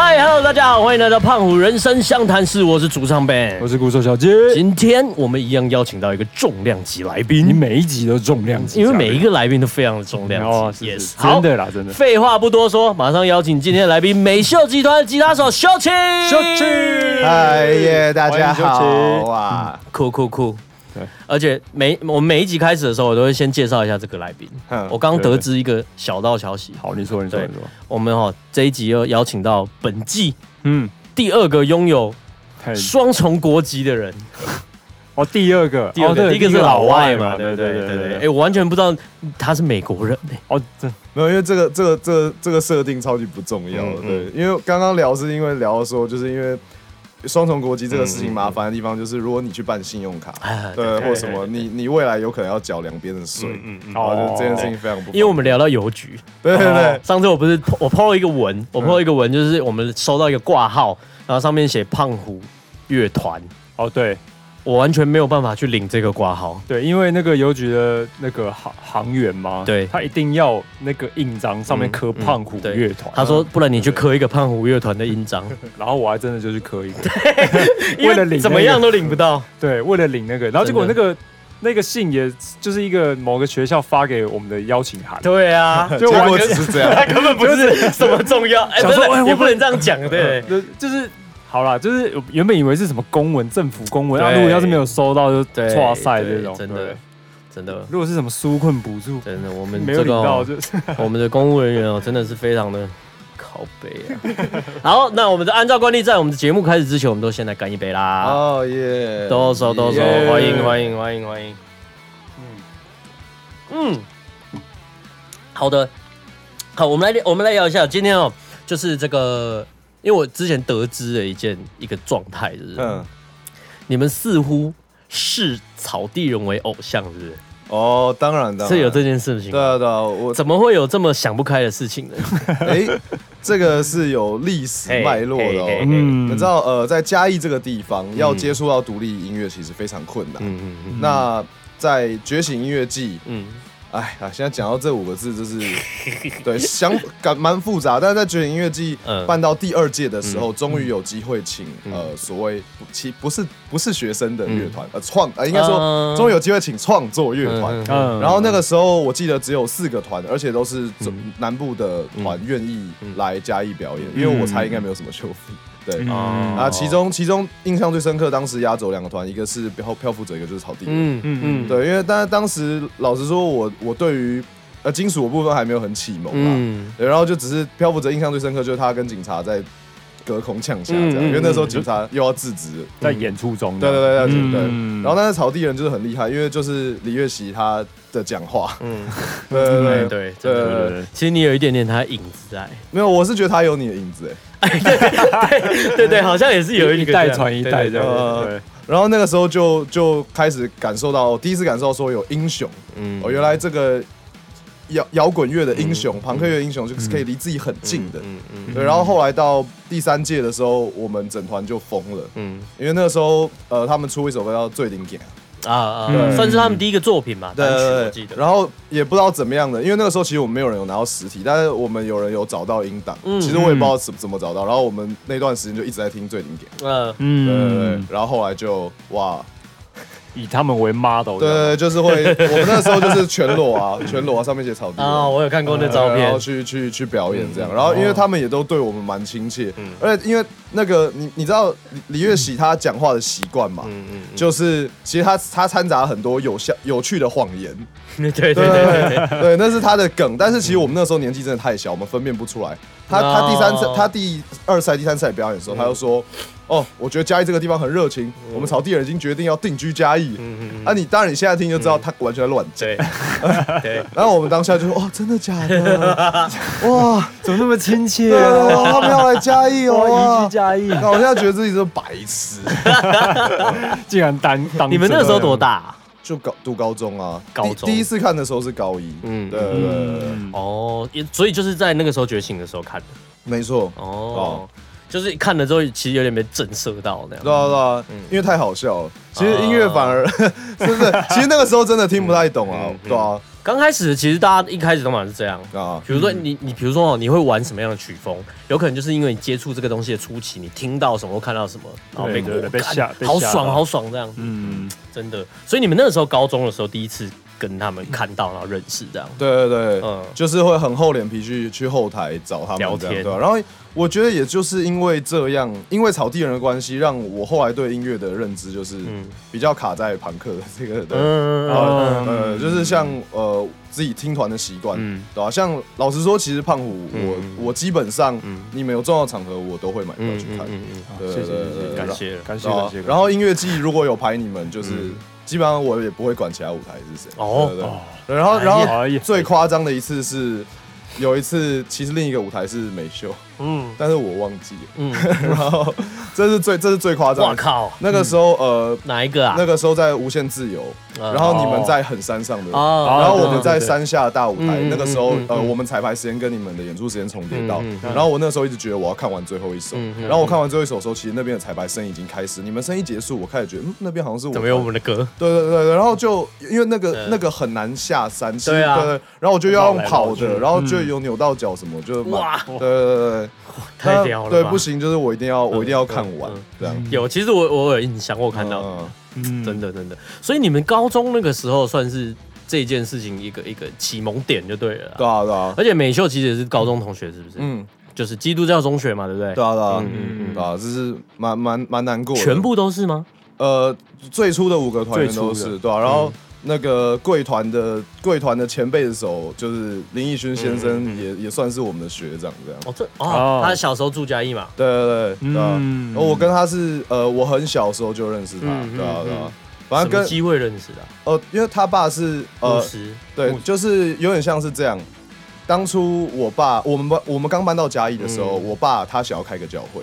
嗨 ，Hello， 大家好，欢迎来到胖虎人生相谈室，我是主唱 Ben， 我是鼓手小杰。今天我们一样邀请到一个重量级来宾，你每一集都重量级，因为每一个来宾都非常的重量级，哦、是是 yes， 真的啦，真的。废话不多说，马上邀请今天的来宾，美秀集团的吉他手秀琴。嗨耶，大家好哇，酷酷酷。而且我们每一集开始的时候，我都会先介绍一下这个来宾。我刚得知一个小道消息。好，你说。我们哈这一集又邀请到本季第二个拥有双重国籍的人。哦，第二个，一个是老外嘛，对。哎，我完全不知道他是美国人哎。哦，没有，因为这个设定超级不重要。对，因为刚刚聊是因为聊说，就是因为。双重国籍这个事情麻烦的地方就是，如果你去办信用卡，对，或什么，你未来有可能要缴两边的税，哦，这件事情非常不方便。因为我们聊到邮局，对，上次我 po 一个文，就是我们收到一个挂号，然后上面写胖虎乐团，哦，对。我完全没有办法去领这个挂号，对，因为那个邮局的那个行员嘛，对，他一定要那个印章上面刻胖虎乐团，他说不然你去刻一个胖虎乐团的印章，然后我还真的就去刻一个，为了领怎么样都领不到，对，为了领那个，然后结果那个信也就是一个某个学校发给我们的邀请函，对啊，就结果只是这样，他根本不是什么重要，哎，我不能这样讲，对，就是。好啦，就是原本以为是什么公文，政府公文，如果要是没有收到就挫赛这种，真的。如果是什么纾困补助，真的我们没有领到，我们的公务人员哦，真的是非常的靠北啊。好，那我们就按照惯例，在我们的节目开始之前，我们都先来干一杯啦。哦耶！多手，欢迎。好的，好，我们来聊一下今天哦，就是这个。因为我之前得知了一个状态，就是你们似乎视草地人为偶像，是不是？哦，当然，是有这件事情。对啊，我怎么会有这么想不开的事情呢？这个是有历史脉络的哦。你知道，在嘉义这个地方，要接触到独立音乐其实非常困难。那在觉醒音乐季，哎呀，现在讲到这五个字，就是对想感蛮复杂，但是在觉醒音乐季办到第2届的时候，终于有机会请所谓不是学生的乐团应该说终于有机会请创作乐团。然后那个时候我记得只有4个团，而且都是南部的团愿意来嘉义表演，因为我猜应该没有什么秀费。对啊，其中印象最深刻，当时压轴2个团，一个是漂浮者，一个就是草地人。对，因为当时老实说我对于金属的部分还没有很启蒙嘛，对，然后就只是漂浮者印象最深刻，就是他跟警察在隔空呛下这样，因为那时候警察又要制止，在演出中。对。然后但是草地人就是很厉害，因为就是李月席他的讲话，对。其实你有一点点他的影子在，没有，我是觉得他有你的影子哎。对，好像也是有一代传一代这样。然后那个时候就开始感受到，第一次感受到说有英雄，原来这个摇滚乐的英雄、朋克乐的英雄就是可以离自己很近的。对，然后后来到第3届的时候，我们整团就疯了，因为那个时候他们出一首歌叫《最灵感》。算是他们第一个作品嘛，对，然后也不知道怎么样的，因为那个时候其实我们没有人有拿到实体，但是我们有人有找到音档，其实我也不知道怎么找到，然后我们那段时间就一直在听最经典，对，然后后来就哇，以他们为 model， 对，就是会，我们那时候就是全裸啊，上面写草地啊，我有看过那照片，然后去表演这样，然后因为他们也都对我们蛮亲切，而且因为那个你知道李月喜他讲话的习惯嘛，就是其实他掺杂很多有趣的谎言，对，那是他的梗，但是其实我们那时候年纪真的太小，我们分辨不出来。他第二赛、第三赛表演的时候，他就说：“哦，我觉得嘉义这个地方很热情，我们草地人已经决定要定居嘉义。”你当然你现在听就知道，他完全在乱讲。对。然后我们当下就说：“哦，真的假的？哇，怎么那么亲切啊？他们要来嘉义哦，移居嘉义。”我现在觉得自己是白痴，竟然当你们那时候多大？就读高中啊，第一次看的时候是高1，对，哦，所以就是在那个时候觉醒的时候看的，没错，哦，就是看了之后其实有点被震慑到那样，对啊，因为太好笑了，其实音乐反而，是不是？其实那个时候真的听不太懂啊，对啊。刚开始其实大家一开始都嘛是这样啊，比如说你比如说你会玩什么样的曲风，有可能就是因为你接触这个东西的初期，你听到什么看到什么，然后被吓，好爽好爽这样，嗯，真的。所以你们那个时候高中的时候第一次跟他们看到然后认识这样，对对对，嗯，就是会很厚脸皮去后台找他们聊天，对、啊。然后我觉得也就是因为这样，因为草地人的关系，让我后来对音乐的认知就是比较卡在朋克的这个，对，就是像自己听团的习惯，对吧、啊？像老实说，其实胖虎我基本上你们有重要场合我都会买票去看，对对对，感谢。然后音乐季如果有排你们就是。基本上我也不会管其他舞台是谁哦，对，然后最夸张的一次是，有一次其实另一个舞台是美秀，但是我忘记了，然后这是最夸张，哇靠！那个时候哪一个啊？那个时候在无限自由，然后你们在很山上的，然后我们在山下的大舞台，那个时候我们彩排时间跟你们的演出时间重叠到，然后我那时候一直觉得我要看完最后一首，然后我看完最后一首的时候，其实那边的彩排声已经开始，你们声音结束，我开始觉得那边好像是我怎么有我们的歌？对，然后就因为那个很难下山，对啊，然后我就要用跑的，然后就。有扭到脚什么就哇，对，太屌了，对，不行，就是我一定要看完这样。有，其实我有印象，我看到，真的。所以你们高中那个时候算是这件事情一个启蒙点就对了。对啊。而且美秀其实也是高中同学，是不是？就是基督教中学嘛，对不对？对啊。对啊，这是蛮难过的。全部都是吗？最初的5个团员都是，对啊，然后。那个贵团的前辈的手，就是林奕勋先生也算是我们的学长这样。他小时候住嘉义嘛。对啊。我跟他是我很小时候就认识他，对啊。反正跟什么机会认识的、啊？因为他爸是对，就是有点像是这样。当初我们刚搬到嘉义的时候，我爸他想要开个教会，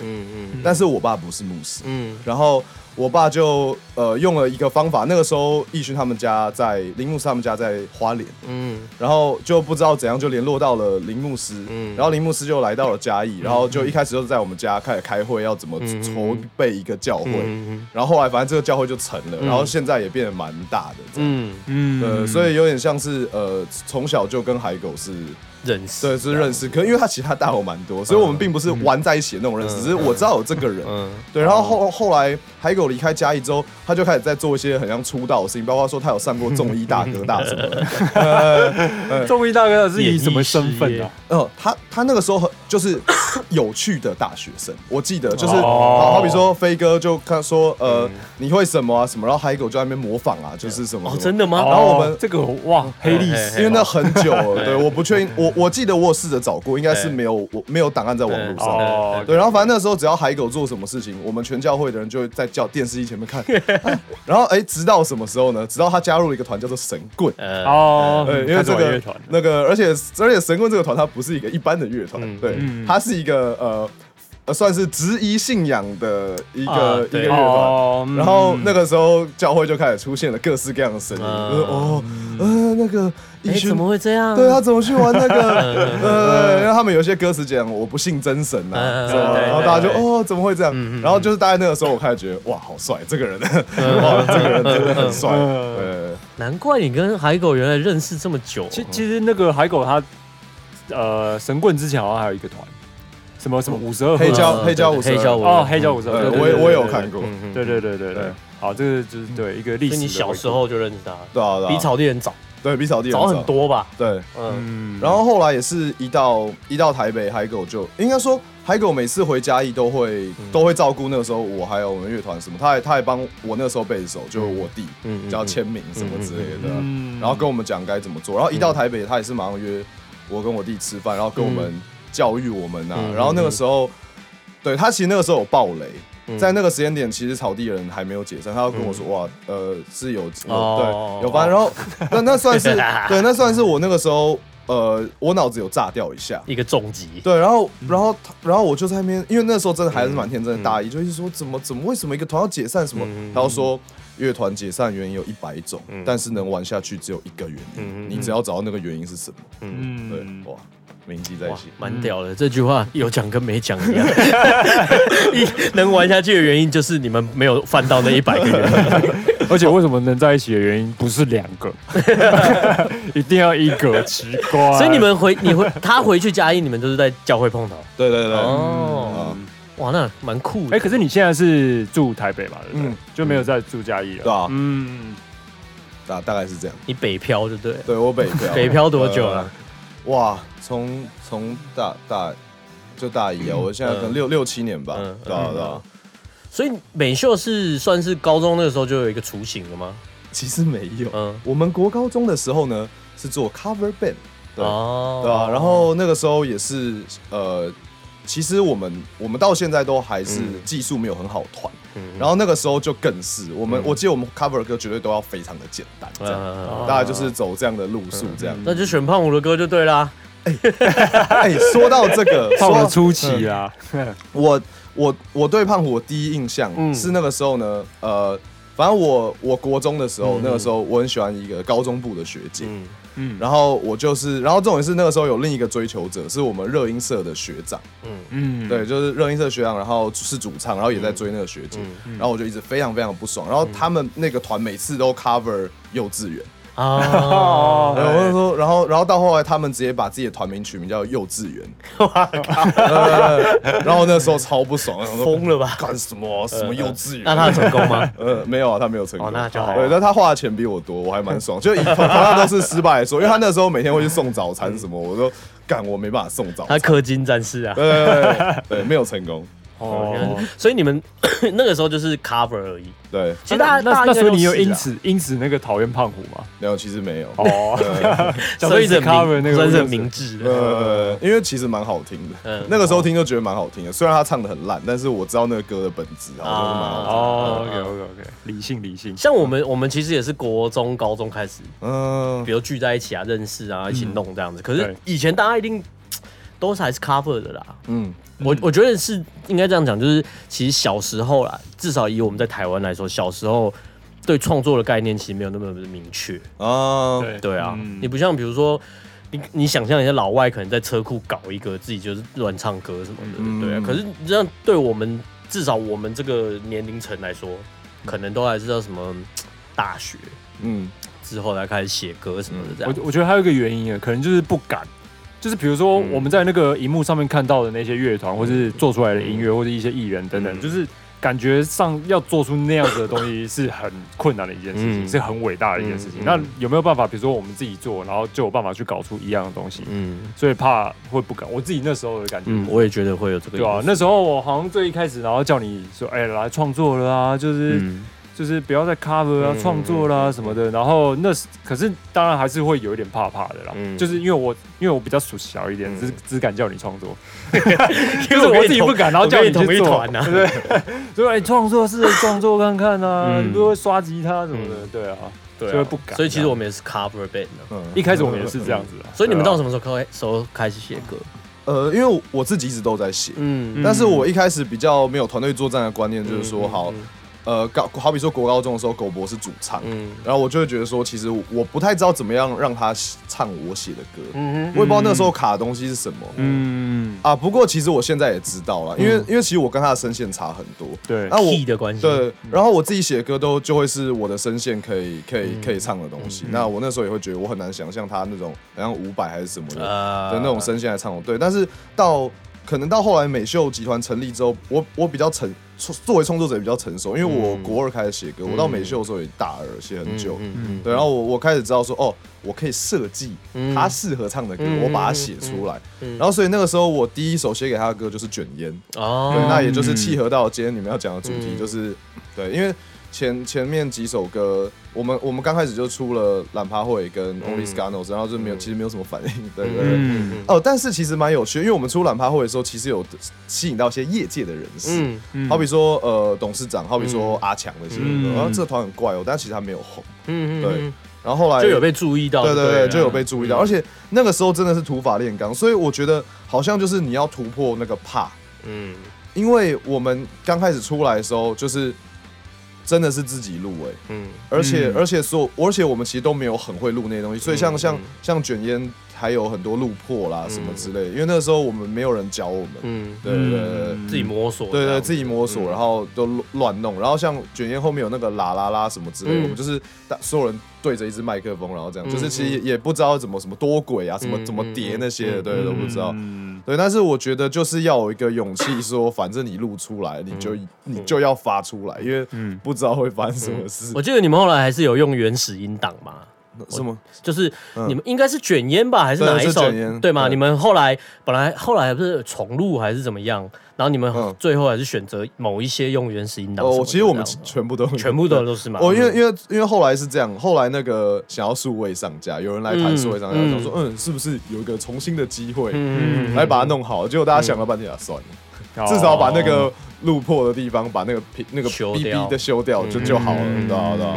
但是我爸不是牧师，然后。我爸就用了一个方法，那个时候奕勋他们家在林牧师他们家在花莲，然后就不知道怎样就联络到了林牧师，然后林牧师就来到了嘉义，然后就一开始就在我们家开始开会，要怎么筹备一个教会，然后后来反正这个教会就成了，然后现在也变得蛮大的，所以有点像是从小就跟海狗是。认识对，是认识，可因为他其他大我蛮多，所以我们并不是玩在一起的那种认识，只是我知道有这个人。对，然后后来海狗离开嘉义之后，他就开始在做一些很像出道的事情，包括说他有上过综艺大哥大什么的。综艺大哥大是以什么身份啊？他那个时候就是有趣的大学生，我记得就是好比说飞哥就看说你会什么啊什么，然后海狗就在那边模仿啊，就是什么哦真的吗？然后我们这个哇黑历史，因为那很久了，对，我不确定我记得我有试着找过，应该是没有档案在网络上。对，然后反正那时候只要海狗做什么事情，我们全教会的人就会在电视机前面看。然后直到什么时候呢？直到他加入了一个团叫做神棍。因为这个而且神棍这个团它不是一个一般的乐团，对，它是一个算是质疑信仰的一个乐团，然后那个时候教会就开始出现了各式各样的声音，就是那个奕勋怎么会这样？对他怎么去玩那个？因为他们有些歌词讲我不信真神呐，然后大家就怎么会这样？然后就是大概那个时候我开始觉得哇好帅，这个人，哇这个人真的很帅，难怪你跟海狗原来认识这么久。其实那个海狗他神棍之前好像还有一个团。什么52黑胶52，我有看过，对，好，这个就是对一个历史。所以你小时候就认识他，对啊，比草地人早，对，比草地人早很多吧，对，然后后来也是一到台北，海狗就应该说海狗每次回嘉义都会照顾那个时候我还有我们乐团什么，他还帮我那时候背手就是我弟叫签名什么之类的，然后跟我们讲该怎么做，然后一到台北他也是马上约我跟我弟吃饭，然后跟我们。教育我们然后那个时候，对他其实那个时候有爆雷，在那个时间点，其实草地人还没有解散，他要跟我说哇，是有发生，然后那算是对，那算是我那个时候我脑子有炸掉一下，一个重击，对，然后我就在那边，因为那时候真的还是蛮天真的大意，就一直说怎么为什么一个团要解散什么，然后说。乐团解散原因有100种，但是能玩下去只有一个原因，你只要找到那个原因是什么，对，哇，铭记在心，蛮屌的。这句话有讲跟没讲一样，能玩下去的原因就是你们没有犯到那100个原因。而且为什么能在一起的原因不是两个，一定要一个，奇怪。所以你们他回去嘉义，你们都是在教会碰头。对对对。哦。嗯，哇，那蛮酷的。哎，可是你现在是住台北嘛？对不对？嗯，就没有在住嘉义了。对啊。嗯。大概是这样。你北漂就对了。对，我北漂。北漂多久了？哇，从大一啊，我现在可能六七年吧。嗯，对啊对啊。所以美秀是算是高中那个时候就有一个雏形了吗？其实没有，嗯，我们国高中的时候呢是做 cover band， 对，哦，对啊，然后那个时候也是其实我们到现在都还是技术没有很好团，嗯，然后那个时候就更是我记得我们 cover 的歌绝对都要非常的简单，这样，嗯，大概就是走这样的路数这样，嗯，那就选胖虎的歌就对啦。说到这个，胖虎初期啊，我对胖虎我第一印象是那个时候呢，反正我国中的时候，那个时候我很喜欢一个高中部的学姐，然后我就是，然后重点是那个时候有另一个追求者，是我们热音社的学长，对，就是热音社学长，然后是主唱，然后也在追那个学姐，然后我就一直非常非常不爽，然后他们那个团每次都 cover 幼稚园。哦，oh， 然后到后来，他们直接把自己的团名取名叫幼稚园，然后那时候超不爽，疯了吧？干什么？什么幼稚园？那他有成功吗？没有啊，他没有成功。哦，那就好。对，但他花的钱比我多，我还蛮爽。就以同样都是失败来说，因为他那时候每天会去送早餐什么，我都干，我没办法送早餐。他氪金战士啊，对，没有成功。哦，所以你们那个时候就是 cover 而已。对，其实那所以你有因此那个讨厌胖虎吗？没有，其实没有。哦，所以 cover 那个真是明智的。因为其实蛮好听的，那个时候听就觉得蛮好听的。虽然他唱得很烂，但是我知道那个歌的本质，然后就是蛮好听的。哦 ，OK， 理性。像我们其实也是国中、高中开始，比如聚在一起啊、认识啊、一起弄这样子。可是以前大家一定都是还是 cover 的啦。嗯。我觉得是应该这样讲，就是其实小时候啦，至少以我们在台湾来说，小时候对创作的概念其实没有那么明确啊。对啊，你不像比如说你想象一下老外可能在车库搞一个自己就是乱唱歌什么的，对啊。可是这样对我们至少我们这个年龄层来说，可能都还是到什么大学之后才开始写歌什么的这样。我觉得还有一个原因啊，可能就是不敢。就是比如说我们在那个荧幕上面看到的那些乐团，或是做出来的音乐，或是一些艺人等等，就是感觉上要做出那样子的东西是很困难的一件事情，是很伟大的一件事情。那有没有办法，比如说我们自己做，然后就有办法去搞出一样的东西？所以怕会不敢。我自己那时候的感觉，我也觉得会有这个。对啊，那时候我好像最一开始，然后叫你说，哎，来创作了啊，就是不要再 cover 啊、创作啦、什么的，然后那可是当然还是会有一点怕的啦，就是因为我比较属小一点，只敢叫你创作，就是我自己不敢，然后叫你去做，对不对？所以创作是创作看看啊，你不会刷吉他什么的，对啊，所以不敢。所以其实我们也是 cover band 的，一开始我们也是这样子啊。所以你们到什么时候开始写歌？因为我自己一直都在写，但是我一开始比较没有团队作战的观念，就是说好。好比说国高中的时候，狗博是主唱，然后我就会觉得说，其实我不太知道怎么样让他唱我写的歌，我也不知道那时候卡的东西是什么，不过其实我现在也知道了，因为其实我跟他的声线差很多，对，key的关系，对，然后我自己写的歌都就会是我的声线可以唱的东西，那我那时候也会觉得我很难想象他那种好像500还是什么的那种声线来唱我，对，但是可能到后来美秀集团成立之后，我比较作为创作者比较成熟，因为我国二开始写歌，我到美秀的时候也大二写很久，对，然后我开始知道说，哦，我可以设计他适合唱的歌，我把它写出来，然后所以那个时候我第一首写给他的歌就是卷烟，对，那也就是契合到今天你们要讲的主题，就是对，因为前面几首歌，我们刚开始就出了懒趴会跟 Only Scanos， 然后就没有，其实没有什么反应，对对对。哦，但是其实蛮有趣的，因为我们出懒趴会的时候，其实有吸引到一些业界的人士，好比说董事长，好比说阿强那些，然后这团很怪哦，但其实他没有红，对。然后后来就有被注意到，对对对，就有被注意到，而且那个时候真的是土法炼钢，所以我觉得好像就是你要突破那个怕，因为我们刚开始出来的时候就是。真的是自己录哎，而且我们其实都没有很会录那些东西，所以像卷烟还有很多路破啦什么之类的，因为那时候我们没有人教我们，对，自己摸索，对，自己摸索，然后都乱弄，然后像卷烟后面有那个啦啦啦什么之类的，我们就是所有人对着一支麦克风，然后这样，就是其实也不知道怎么什么多轨啊，怎么叠那些的，对，都不知道，对，但是我觉得就是要有一个勇气，说反正你录出来，你就要发出来，因为不知道会发生什么事。我记得你们后来还是有用原始音档嘛。什么？就是你们应该是卷烟吧，还是哪一首？对嘛？你们后来不是重录还是怎么样？然后你们最后还是选择某一些用原始音档。哦，其实我们全部都是嘛。哦，因为后来是这样，后来那个想要数位上架，有人来谈数位上架，想说是不是有一个重新的机会来把它弄好？结果大家想了半天，算了，至少把那个路破的地方，把那个 BB 的修掉就好了，对吧？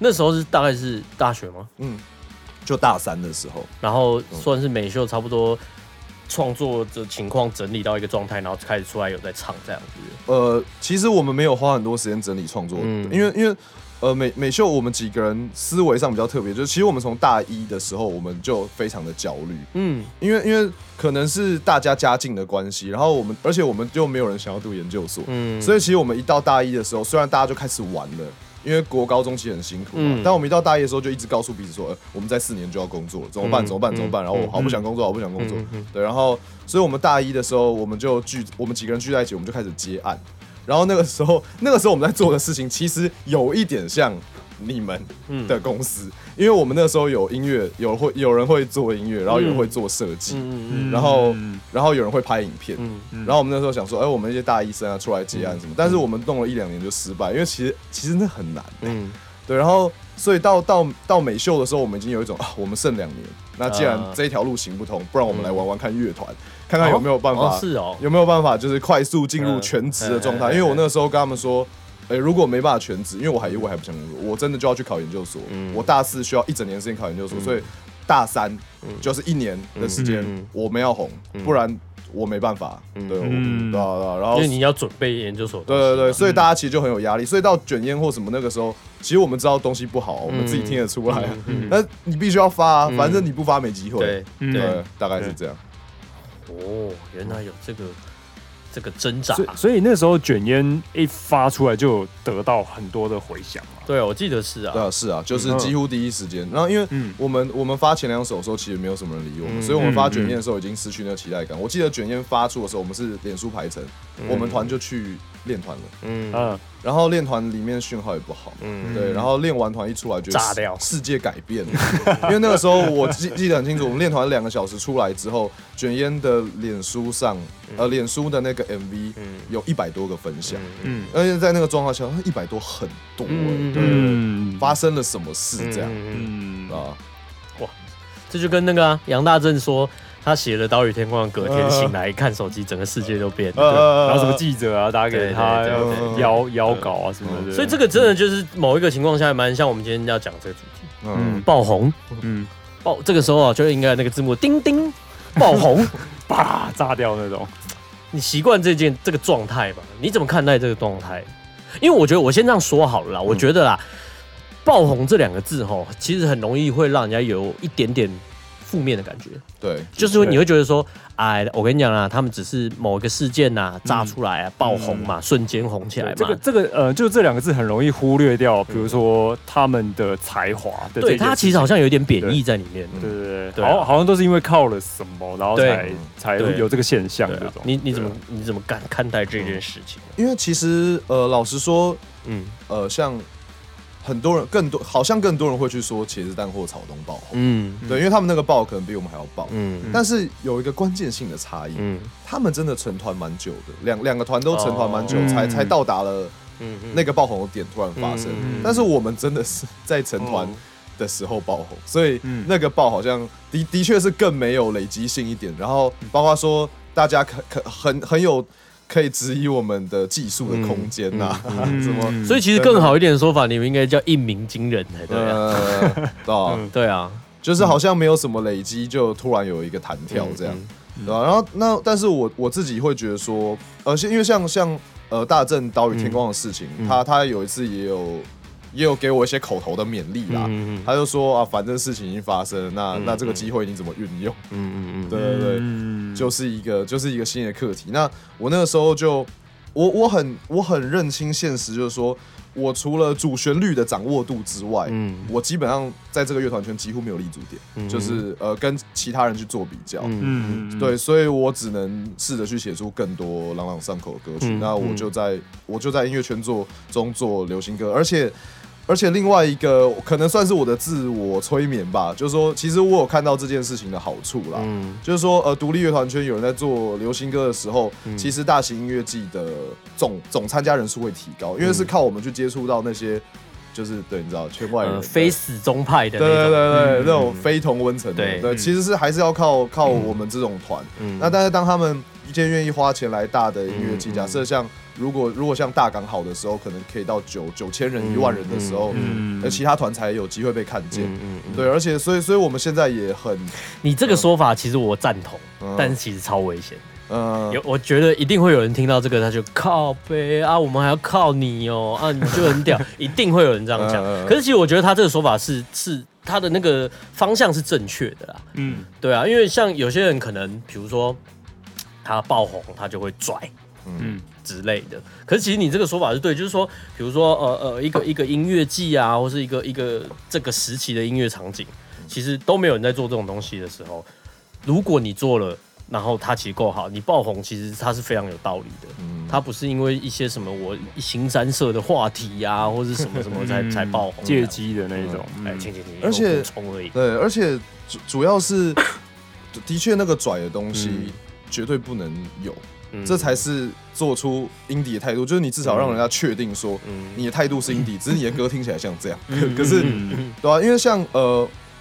那时候是大概是大学吗？就大三的时候，然后算是美秀差不多创作的情况整理到一个状态，然后开始出来有在唱这样子。其实我们没有花很多时间整理创作，因为美秀我们几个人思维上比较特别，就是其实我们从大一的时候我们就非常的焦虑，因为可能是大家家境的关系，然后而且我们就没有人想要读研究所，所以其实我们一到大一的时候，虽然大家就开始玩了。因为国高中其实很辛苦嘛，但我们一到大一的时候就一直告诉彼此说，我们在4年就要工作了，怎么办？然后我好不想工作，对，然后所以我们大一的时候，我们几个人聚在一起，我们就开始接案，然后那个时候我们在做的事情，其实有一点像你们的公司，因为我们那时候有音乐，有人会做音乐，然后有人会做设计，然后有人会拍影片，然后我们那时候想说，我们一些大医生啊出来接案什么，但是我们弄了1-2年就失败，因为其实那很难，对，然后所以到美秀的时候，我们已经有一种我们剩2年，那既然这一条路行不通，不然我们来玩玩看乐团。看看有没有办法，有没有办法就是快速进入全职的状态，因为我那个时候跟他们说。如果没办法全职，因为我还不想工作，我真的就要去考研究所。我大四需要1整年时间考研究所，所以大三就是1年的时间，我们要红，不然我没办法。对，然后因为你要准备研究所，对，所以大家其实就很有压力。所以到卷烟或什么那个时候，其实我们知道东西不好，我们自己听得出来，但你必须要发，反正你不发没机会。对，大概是这样。哦，原来有这个挣扎，所以那时候卷烟一发出来就有得到很多的回响嘛。对，我记得是啊，对啊，是啊，就是几乎第一时间。然后因为我们发前2首的时候，其实没有什么人理我们，所以我们发卷烟的时候已经失去那个期待感。我记得卷烟发出的时候，我们是脸书排程，我们团就去练团了，然后练团里面讯号也不好，对，然后练完团一出来就炸掉，世界改变了，因为那个时候我记得很清楚，我们练团2个小时出来之后，卷烟的脸书的那个 MV 有100多个分享，而且在那个状况下，100多很多，对，发生了什么事这样，哇，这就跟那个杨大正说。他写了《岛屿天光》，隔天醒来看手机，整个世界都变了。然后什么记者啊打给他邀稿啊什么的。所以这个真的就是某一个情况下，蛮像我们今天要讲这个主题，爆红，这个时候啊，就应该那个字幕叮叮爆红，啪炸掉那种。你习惯这个状态吧？你怎么看待这个状态？因为我觉得我先这样说好了啦，我觉得啦，爆红这2个字吼，其实很容易会让人家有一点点。负面的感觉，对，就是你会觉得说，哎，我跟你讲啦，他们只是某一个事件呐炸出来啊，爆红嘛，瞬间红起来嘛。就这2个字很容易忽略掉，比如说他们的才华。对，他其实好像有点贬义在里面。对，好像都是因为靠了什么，然后才有这个现象这种。你怎么看待这件事情？因为其实老实说，像。很多人更多人会去说茄子蛋或草东爆红，对，因为他们那个爆可能比我们还要爆，但是有一个关键性的差异，他们真的成团蛮久的，两个团都成团蛮久，才到达了那个爆红的点突然发生，但是我们真的是在成团的时候爆红，所以那个爆好像的确是更没有累积性一点，然后包括说大家很有。可以质疑我们的技术的空间呐，什么？所以其实更好一点的说法，你们应该叫一鸣惊人才对啊。对啊，就是好像没有什么累积，就突然有一个弹跳这样，对吧？然后但是我自己会觉得说，因为像大正岛屿天光的事情，他有一次也有也有给我一些口头的勉励啦。嗯嗯，他就说啊，反正事情已经发生了，那这个机会你怎么运用？嗯嗯嗯，对对对，就是一个新的课题。那我那个时候就我很认清现实，就是说我除了主旋律的掌握度之外，我基本上在这个乐团圈几乎没有立足点，就是跟其他人去做比较，对，所以我只能试着去写出更多朗朗上口的歌曲。那我就在音乐圈中做流行歌，而且另外一个可能算是我的自我催眠吧，就是说其实我有看到这件事情的好处啦，就是说独立乐团圈有人在做流行歌的时候，其实大型音乐季的总参加人数会提高，因为是靠我们去接触到那些就是对你知道圈外人非死宗派的那种，对对对，那种非同温层的，对，其实是还是要靠我们这种团，那但是当他们一天愿意花钱来大的音乐季，假设像如果像大港好的时候，可能可以到9000人、10000人的时候，其他团才有机会被看见。对，而且所以我们现在也很，你这个说法其实我赞同，但是其实超危险。我觉得一定会有人听到这个，他就靠北啊，我们还要靠你哦，啊，你就很屌，一定会有人这样讲。可是其实我觉得他这个说法是他的那个方向是正确的啦。嗯，对啊，因为像有些人可能，比如说他爆红，他就会拽。之类的，可是其实你这个说法是对，就是说，比如说一个音乐季啊，或是一个这个时期的音乐场景，其实都没有人在做这种东西的时候，如果你做了，然后它其实够好，你爆红，其实它是非常有道理的，它不是因为一些什么我新三社的话题啊，或是什么什么才爆红，借机的那种，而且对，而且主要是的确那个拽的东西绝对不能有。这才是做出 indie 的态度，就是你至少让人家确定说你的态度是 indie，只是你的歌听起来像这样。可是，对啊，因为像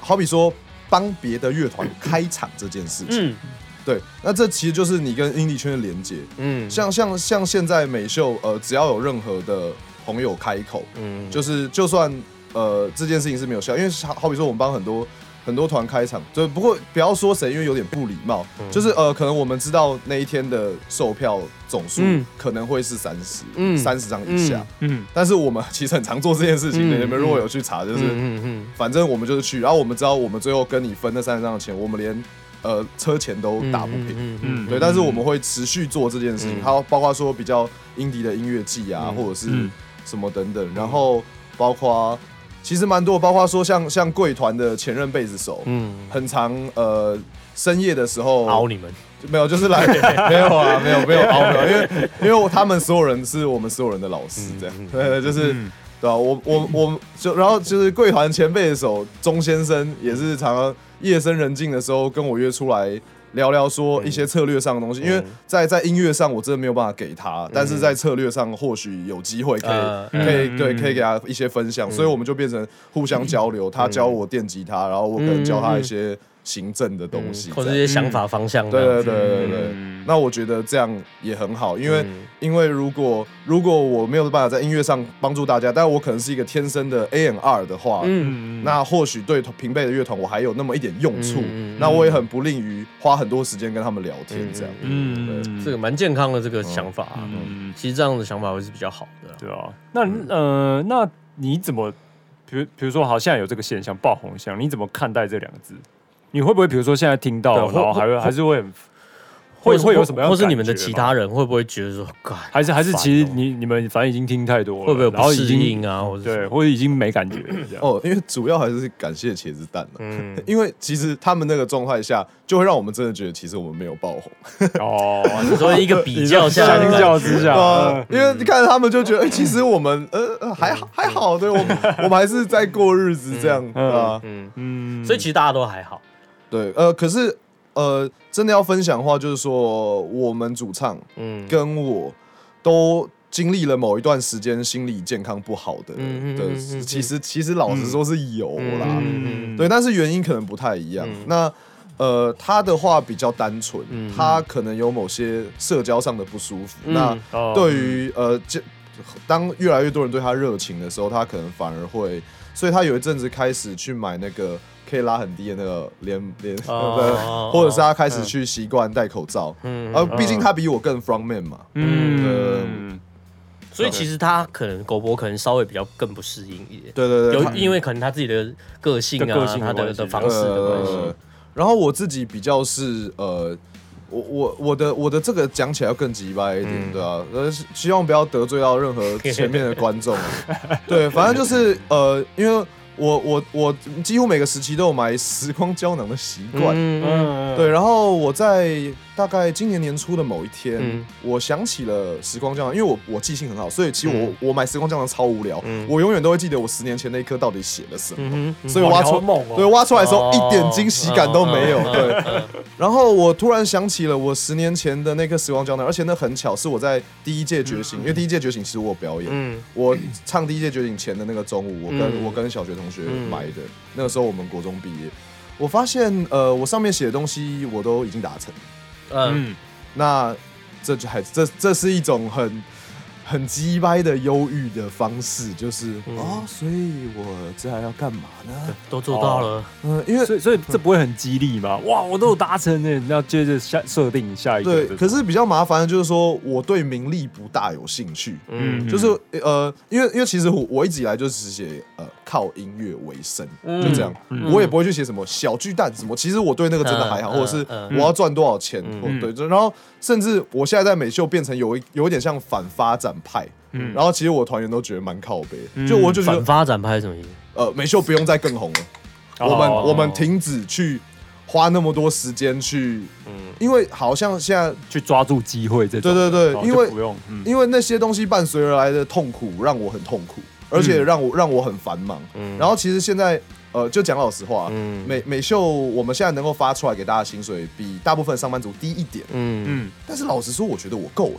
好比说帮别的乐团开场这件事情，对，那这其实就是你跟 indie 圈的连接。像现在美秀只要有任何的朋友开口，就是就算这件事情是没有效，因为好比说我们帮很多团开场，就不过不要说谁，因为有点不礼貌。就是可能我们知道那一天的售票总数可能会是30张以下。但是我们其实很常做这件事情的，你们如果有去查，就是反正我们就是去，然后我们知道我们最后跟你分那30张的钱，我们连车钱都打不平。对，但是我们会持续做这件事情，还有包括说比较indie的音乐季啊，或者是什么等等，然后包括。其实蛮多，包括说像贵团的前任贝斯手，很常深夜的时候熬你们，没有就是来没有啊，没有熬你们，因为他们所有人是我们所有人的老师这样，对，就是对吧？我就然后就是贵团前贝斯手钟先生也是常常夜深人静的时候跟我约出来聊聊说一些策略上的东西，因为在音乐上我真的没有办法给他，但是在策略上或许有机会可以给他一些分享，所以我们就变成互相交流，他教我电吉他，然后我可能教他一些行政的东西，或者一些想法方向。对，那我觉得这样也很好，因为如果我没有办法在音乐上帮助大家，但我可能是一个天生的 A&R 的话，那或许对平辈的乐团我还有那么一点用处，那我也很不吝于花很多时间跟他们聊天，这样，这个蛮健康的这个想法，其实这样的想法会是比较好的，对啊。那你怎么，比如说，好像有这个现象爆红现象，你怎么看待这两个字？你会不会比如说现在听到，然后还是会很。会有什么样的感觉？或是你们的其他人会不会觉得说，还是其实你们反正已经听太多了，会不会有不适应啊？或者已经没感觉哦，因为主要还是感谢茄子蛋了，因为其实他们那个状态下，就会让我们真的觉得其实我们没有爆红哦。你说一个比较相较之下，因为你看他们就觉得，其实我们还好，对，我们还是在过日子这样啊，所以其实大家都还好，对，可是。真的要分享的话，就是说我们主唱跟我都经历了某一段时间心理健康不好的，其实老实说是有啦，对，但是原因可能不太一样。那他的话比较单纯，他可能有某些社交上的不舒服。那对于当越来越多人对他热情的时候，他可能反而会，所以他有一阵子开始去买那个。可以拉很低的那个连，或者是他开始去习惯戴口罩，毕竟他比我更frontman 嘛，所以其实他可能狗博可能稍微比较更不适应一点。对对对，有因为可能他自己的个性啊，他的方式的关系。然后我自己比较是我的这个讲起来要更直白一点，对啊，希望不要得罪到任何前面的观众。对，反正就是因为我几乎每个时期都有买时光胶囊的习惯，对。然后我在大概今年年初的某一天，我想起了时光胶囊，因为我记性很好，所以其实我买时光胶囊超无聊，我永远都会记得我10年前那一刻到底写了什么，所以挖出来的时候一点惊喜感都没有，对。然后我突然想起了我10年前的那颗时光胶囊，而且那很巧是我在第一届觉醒，因为第一届觉醒其实我有表演，我唱第一届觉醒前的那个中午，我跟小学同学买的，那个时候我们国中毕业，我发现我上面写的东西我都已经达成，那这是一种很鸡掰的忧郁的方式，就是所以我这还要干嘛呢？都做到了，因为所以这不会很激励吗？哇，我都有达成呢，那接着设定下一个。对，可是比较麻烦的就是说，我对名利不大有兴趣，就是因为其实我一直以来就是写靠音乐为生，就这样，我也不会去写什么小巨蛋什么，其实我对那个真的还好，或者是我要赚多少钱，对，然后甚至我现在在美秀变成有一点像反发展。派，然后其实我团员都觉得蛮靠北，就我就觉得反发展派是什么意思？美秀不用再更红了，我们停止去花那么多时间去，因为好像现在去抓住机会这种，对，因为那些东西伴随而来的痛苦让我很痛苦，而且让我很繁忙，然后其实现在。就讲老实话，美秀我们现在能够发出来给大家薪水比大部分上班族低一点，但是老实说，我觉得我够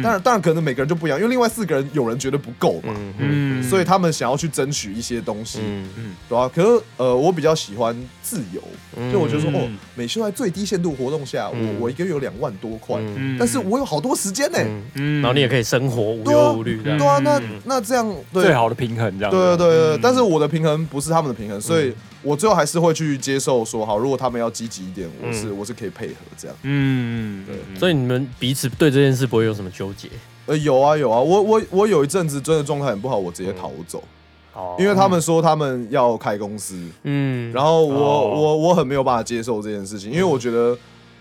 当然可能每个人就不一样，因为另外4个人有人觉得不够嘛，所以他们想要去争取一些东西，对啊。可是我比较喜欢自由，就我觉得说美秀在最低限度活动下，我一个月有2万多块，但是我有好多时间呢，然后你也可以生活无忧无虑，对啊，那这样最好的平衡这样，对，但是我的平衡不是他们的平衡。所以我最后还是会去接受说好，如果他们要积极一点，我是可以配合这样。对。所以你们彼此对这件事不会有什么纠结？有啊，我有一阵子真的状态很不好，我直接逃走，因为他们说他们要开公司，然后我很没有办法接受这件事情，因为我觉得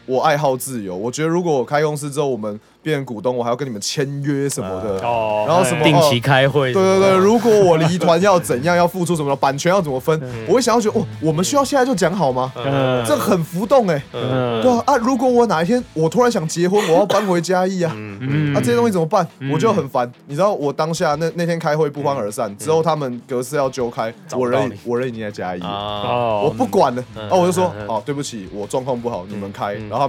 我爱好自由，我觉得如果我开公司之后我们变成股东，我还要跟你们签约什么的，然后什么定期开会，对，如果我离团要怎样，要付出什么，版权要怎么分，我会想要觉得我们需要现在就讲好吗？这很浮动对啊，如果我哪一天我突然想结婚，我要搬回嘉义啊，这些东西怎么办？我就很烦，你知道我当下那天开会不欢而散，之后他们格式要揪开，我人已经在嘉义了，我不管了，我就说哦，对不起，我状况不好，你们开，然后他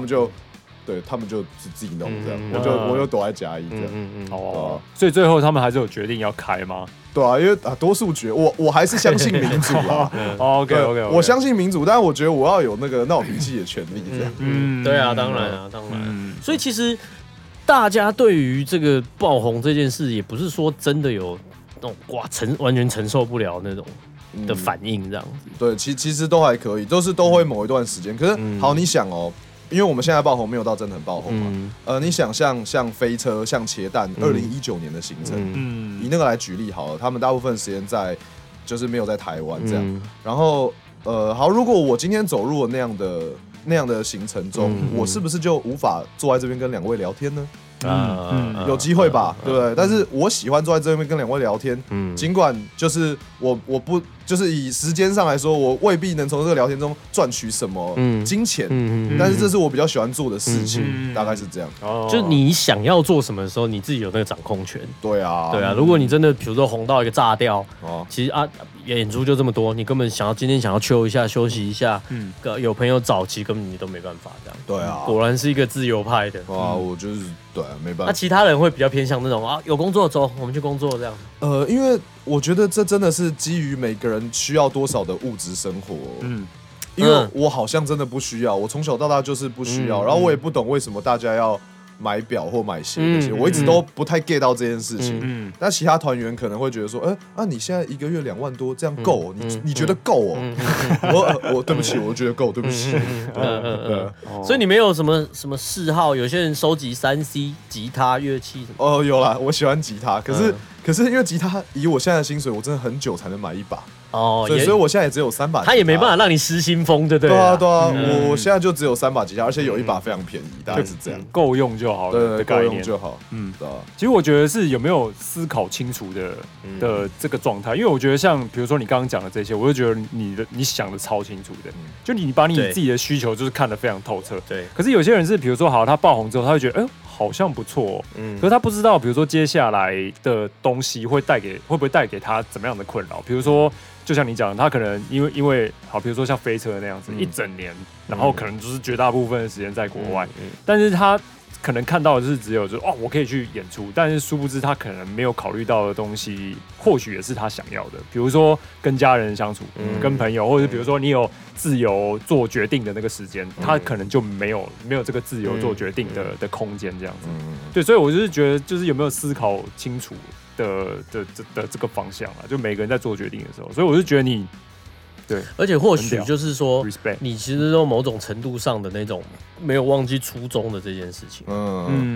们就自己弄这样，我就躲在嘉义这样，所以最后他们还是有决定要开吗？对啊，因为多数决我还是相信民主啦。OK， 我相信民主，但我觉得我要有那个闹脾气的权利这样。对啊，当然。所以其实大家对于这个爆红这件事，也不是说真的有那种完全承受不了那种。的反应这样子，对，其实都还可以，都是都会某一段时间。可是好，你想哦，因为我们现在爆红没有到真的很爆红嘛，你想像飞车、像茄蛋，2019年的行程，以那个来举例好了，他们大部分时间就是没有在台湾这样。然后好，如果我今天走入了那样的行程中，我是不是就无法坐在这边跟2位聊天呢？有机会吧，对不对？但是我喜欢坐在这边跟2位聊天，尽管就是我不就是以时间上来说，我未必能从这个聊天中赚取什么金钱，但是这是我比较喜欢做的事情，大概是这样。就是你想要做什么的时候，你自己有那个掌控权。对啊，如果你真的比如说红到一个炸掉，其实啊演出就这么多，你根本今天想要chill一下、休息一下，有朋友找，其实根本你都没办法这样。对啊，果然是一个自由派的。哇，我就是。对，没办法。那其他人会比较偏向那种有工作走，我们去工作这样。因为我觉得这真的是基于每个人需要多少的物质生活。因为我好像真的不需要，我从小到大就是不需要，然后我也不懂为什么大家要买表或买鞋那些，我一直都不太 get 到这件事情。那其他团员可能会觉得说，那你现在一个月2万多这样够？你觉得够哦？我对不起，我觉得够，对不起。所以你没有什么嗜好？有些人收集3C 吉他乐器什么？哦，有啦，我喜欢吉他，可是因为吉他以我现在的薪水，我真的很久才能买一把。哦，所以我现在也只有3把吉他，他也没办法让你失心疯，对不对？对啊，对啊，我现在就只有3把吉他，而且有一把非常便宜，大概是这样，够用就好了，对，够用就好。对啊。其实我觉得是有没有思考清楚的这个状态，因为我觉得像比如说你刚刚讲的这些，我就觉得你想的超清楚的，就你把你自己的需求就是看得非常透彻。对。可是有些人是比如说好，他爆红之后，他会觉得好像不错，可是他不知道，比如说接下来的东西会不会带给他怎么样的困扰？比如说，就像你讲，他可能因为好，比如说像飞车那样子，一整年，然后可能就是绝大部分的时间在国外，但是他可能看到的是只有就是我可以去演出，但是殊不知他可能没有考虑到的东西，或许也是他想要的，比如说跟家人相处，跟朋友，或者是比如说你有自由做决定的那个时间，他可能就没有这个自由做决定的空间这样子。对，所以我就是觉得，就是有没有思考清楚的这个方向啊，就每个人在做决定的时候，所以我就觉得你对，而且或许就是说，你其实都某种程度上的那种没有忘记初衷的这件事情。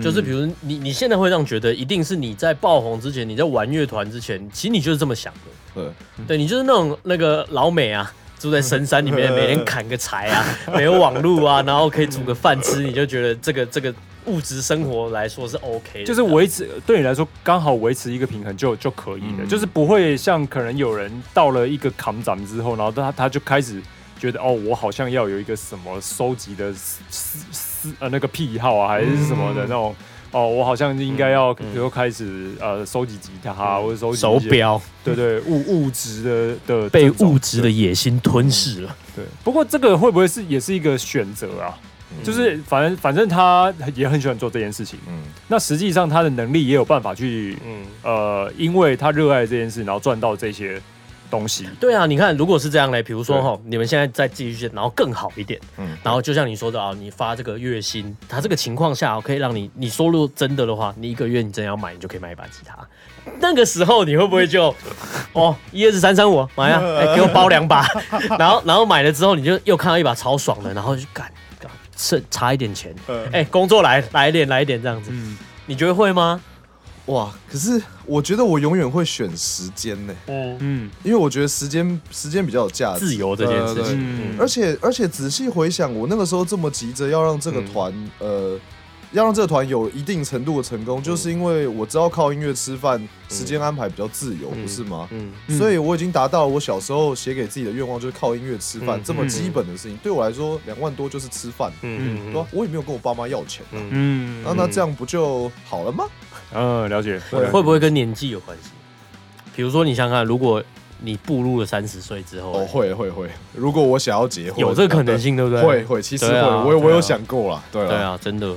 就是比如你现在会让觉得，一定是你在爆红之前，你在玩乐团之前，其实你就是这么想的。对，你就是那个老美啊。住在深山里面，每天砍个柴啊，没有网路啊，然后可以煮个饭吃，你就觉得这个物质生活来说是 OK 的，就是维持对你来说刚好维持一个平衡就可以了，就是不会像可能有人到了一个坎站之后，然后他就开始觉得我好像要有一个什么收集的那个癖好啊，还是什么的那种。我好像应该要，比如开始收集吉他，或者收集手表，对，物质的被物质的野心吞噬了。对，不过这个会不会是也是一个选择啊？就是反正他也很喜欢做这件事情，那实际上他的能力也有办法去，因为他热爱这件事，然后赚到这些东西。对啊，你看，如果是这样嘞，比如说你们现在再继续，然后更好一点，然后就像你说的你发这个月薪，它这个情况下可以让你收入真的话，你一个月你真的要买，你就可以买一把吉他。那个时候你会不会就1S335买啊，给我包2把，然后买了之后，你就又看到一把超爽的，然后就干差一点钱，工作来一点这样子，你觉得会吗？哇！可是我觉得我永远会选时间呢，因为我觉得时间比较有价值，自由这件事情。而且仔细回想，我那个时候这么急着要让这个团，要让这个团有一定程度的成功，就是因为我知道靠音乐吃饭，时间安排比较自由，不是吗？所以我已经达到了我小时候写给自己的愿望，就是靠音乐吃饭，这么基本的事情，对我来说2万多就是吃饭，对吧？我也没有跟我爸妈要钱，那这样不就好了吗？了解。会不会跟年纪有关系？比如说，你想想看，如果你步入了30岁之后，会。如果我想要结婚，有这个可能性，对不对？会，其实会，我有想过啦，对啊，真的。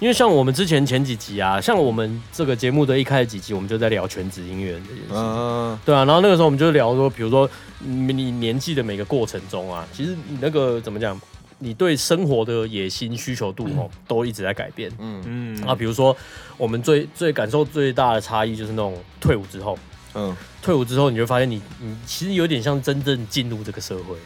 因为像我们之前前几集啊，像我们这个节目的一开始几集，我们就在聊全职音乐人这件事，对啊，然后那个时候我们就聊说，比如说你年纪的每个过程中啊，其实你那个怎么讲？你对生活的野心需求度都一直在改变。比如说我们最感受最大的差异就是那种退伍之后，退伍之后你就发现你其实有点像真正进入这个社会，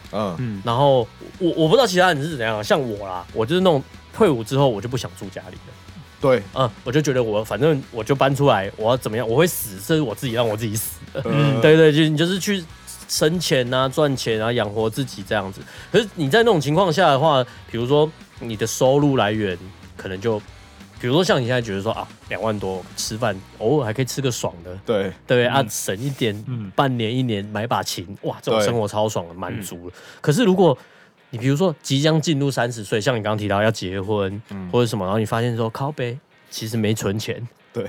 然后我不知道其他人是怎样，像我啦，我就是那种退伍之后我就不想住家里了。对，我就觉得我反正我就搬出来，我要怎么样，我会死，这是我自己让我自己死的。对，你就是去。生钱啊，赚钱啊，养活自己这样子。可是你在那种情况下的话，比如说你的收入来源可能就，比如说像你现在觉得说2万多吃饭，偶尔还可以吃个爽的，对啊，省一点，半年一年买把琴，哇，这种生活超爽的，满足了。可是如果你比如说即将进入30岁，像你刚刚提到要结婚，或者什么，然后你发现说靠北，其实没存钱，对。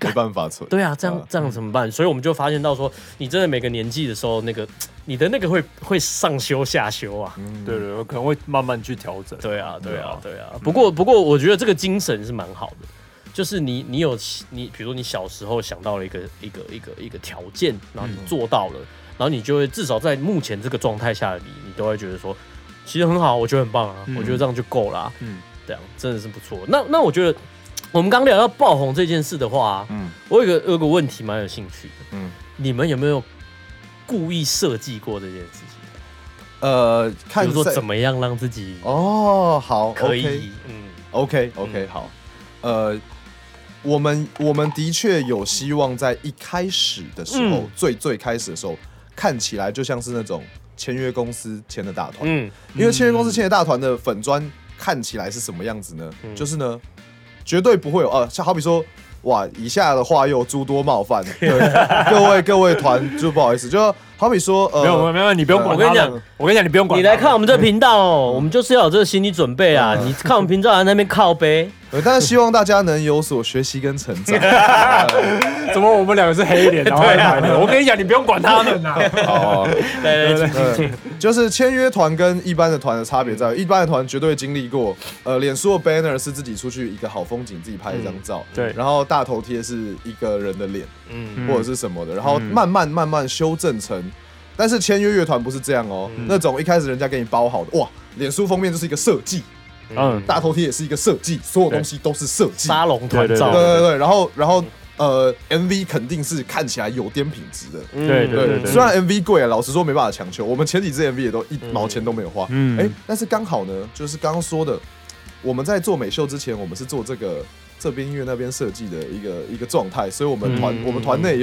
没办法存，对啊，这样怎么办？所以我们就发现到说，你真的每个年纪的时候，那个你的那个会上修下修啊，对，可能会慢慢去调整。对啊。不过，我觉得这个精神是蛮好的，就是你比如说你小时候想到了一个条件，然后你做到了，然后你就会至少在目前这个状态下的你都会觉得说，其实很好，我觉得很棒啊，我觉得这样就够了，这样真的是不错。那我觉得。我们刚聊到爆红这件事的话，嗯，我有个问题蛮有兴趣的，嗯，你们有没有故意设计过这件事情？看比如说怎么样让自己哦好可以， okay, 嗯 ，OK OK、嗯、好，我们的确有希望在一开始的时候，嗯、最开始的时候看起来就像是那种签约公司签的大团，嗯，因为签约公司签的大团的粉专看起来是什么样子呢？嗯、就是呢。绝对不会有像好比说，哇，以下的话又诸多冒犯，对各位团就不好意思，就好比说，没有，你不用管他们。我跟你讲，你不用管他们。你来看我们这频道哦，我们就是要有这个心理准备啊。你看我们频道在那边靠杯，但是希望大家能有所学习跟成长。怎么我们两个是黑脸？然后我跟你讲，你不用管他们啊。哦，对，就是签约团跟一般的团的差别在于，一般的团绝对经历过，脸书的 banner 是自己出去一个好风景自己拍一张照，对，然后大头贴是一个人的脸，嗯，或者是什么的，然后慢慢修正成。但是签约乐团不是这样哦，那种一开始人家给你包好的，哇，脸书封面就是一个设计，嗯，大头贴也是一个设计，所有东西都是设计，沙龙团照，对，然后MV 肯定是看起来有点品质的，对，虽然 MV 贵啊，老实说没办法强求，我们前几支 MV 也都一毛钱都没有花，但是刚好呢，就是刚刚说的，我们在做美秀之前，我们是做这个这边音乐那边设计的一个状态，所以我们团内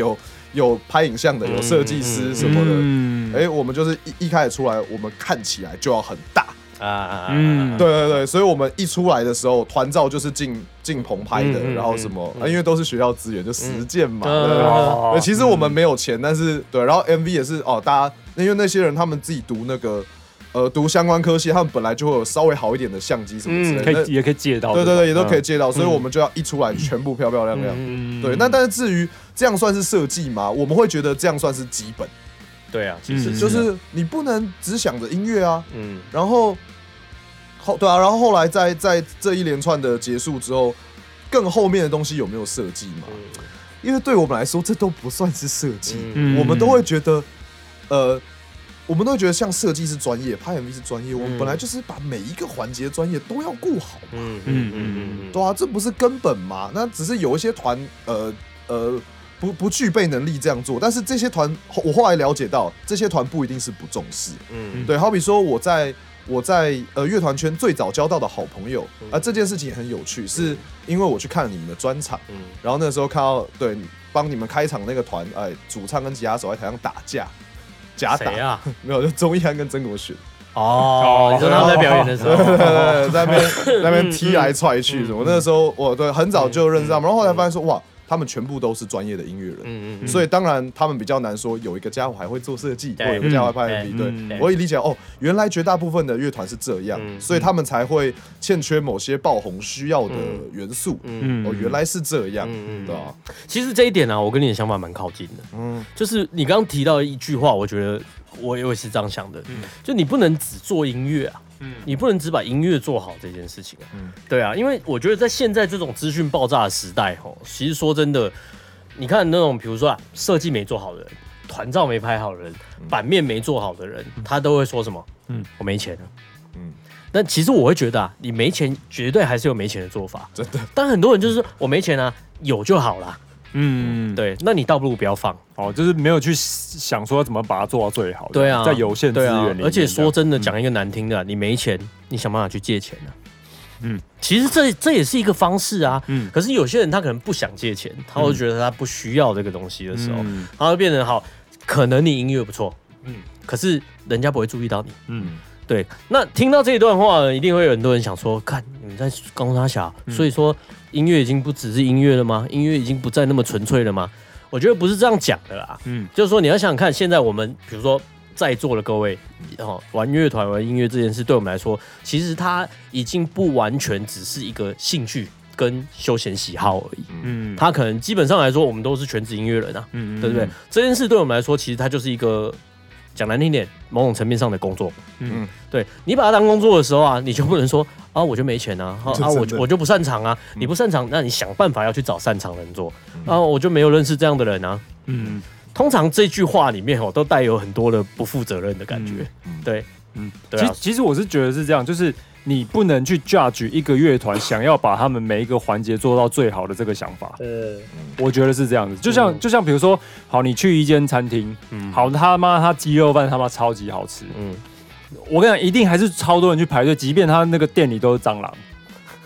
有拍影像的，有设计师什么的，我们就是一开始出来，我们看起来就要很大啊，对，所以我们一出来的时候，团照就是进棚拍的，然后什么，因为都是学校资源，就实践嘛，对，其实我们没有钱，但是对，然后 MV 也是哦，大家因为那些人他们自己读那个。读相关科系，他们本来就会有稍微好一点的相机什么之类的，也可以借到，对，也都可以借到，所以我们就要一出来全部漂漂亮亮。对，那但是至于这样算是设计吗？我们会觉得这样算是基本。对啊，其实就是你不能只想着音乐啊，然后对啊，然后后来在这一连串的结束之后，更后面的东西有没有设计嘛？因为对我们来说，这都不算是设计，我们都会觉得我们都觉得像设计是专业，拍 MV 是专业，我们本来就是把每一个环节专业都要顾好嘛，对啊，这不是根本嘛？那只是有一些团不具备能力这样做，但是这些团我后来了解到，这些团不一定是不重视，对，好比说我在乐团圈最早交到的好朋友，这件事情很有趣，是因为我去看了你们的专场，然后那时候看到对帮你们开场那个团，主唱跟吉他手在台上打架。假打啊？没有，就钟义安跟曾国璇。哦，你说他们在表演的时候，对，在那边踢来踹去什么。那时候我对很早就认识他们，然后后来发现说，哇，他们全部都是专业的音乐人，所以当然他们比较难说有一个家伙还会做设计，或有一个家伙拍 MV。对，我也理解哦，原来绝大部分的乐团是这样，所以他们才会欠缺某些爆红需要的元素。哦，原来是这样，对吧？其实这一点啊，我跟你的想法蛮靠近的。就是你刚刚提到一句话，我觉得我也是这样想的，就你不能只做音乐啊。你不能只把音乐做好这件事情啊，对啊，因为我觉得在现在这种资讯爆炸的时代，其实说真的，你看那种比如说设计没做好的人，团照没拍好的人，版面没做好的人，他都会说什么？我没钱了。但其实我会觉得啊，你没钱绝对还是有没钱的做法，真的。但很多人就是说我没钱啊，有就好啦。对，那你倒不如不要放哦，就是没有去想说怎么把它做到最好。对啊，在有限资源里面。而且说真的，讲一个难听的，你没钱，你想办法去借钱啊。其实这也是一个方式啊。可是有些人他可能不想借钱，他会觉得他不需要这个东西的时候，他会变成好，可能你音乐不错，可是人家不会注意到你，对。那听到这一段话，一定会有很多人想说，看你们在公三小，所以说。音乐已经不只是音乐了吗？音乐已经不再那么纯粹了吗？我觉得不是这样讲的啦。就是说你要想想看，现在我们比如说在座的各位，玩乐团、玩音乐这件事，对我们来说，其实它已经不完全只是一个兴趣跟休闲喜好而已。它可能基本上来说，我们都是全职音乐人啊，对不对？这件事对我们来说，其实它就是一个讲难听点，某种层面上的工作。对，你把它当工作的时候啊，你就不能说。我就没钱啊！我就不擅长啊！你不擅长，那你想办法要去找擅长人做。我就没有认识这样的人啊。通常这句话里面都带有很多的不负责任的感觉。对，其实我是觉得是这样，就是你不能去 judge 一个乐团想要把他们每一个环节做到最好的这个想法。我觉得是这样子。就像比如说，好，你去一间餐厅，好他妈他鸡肉饭他妈超级好吃，我跟你讲，一定还是超多人去排队，即便他那个店里都是蟑螂。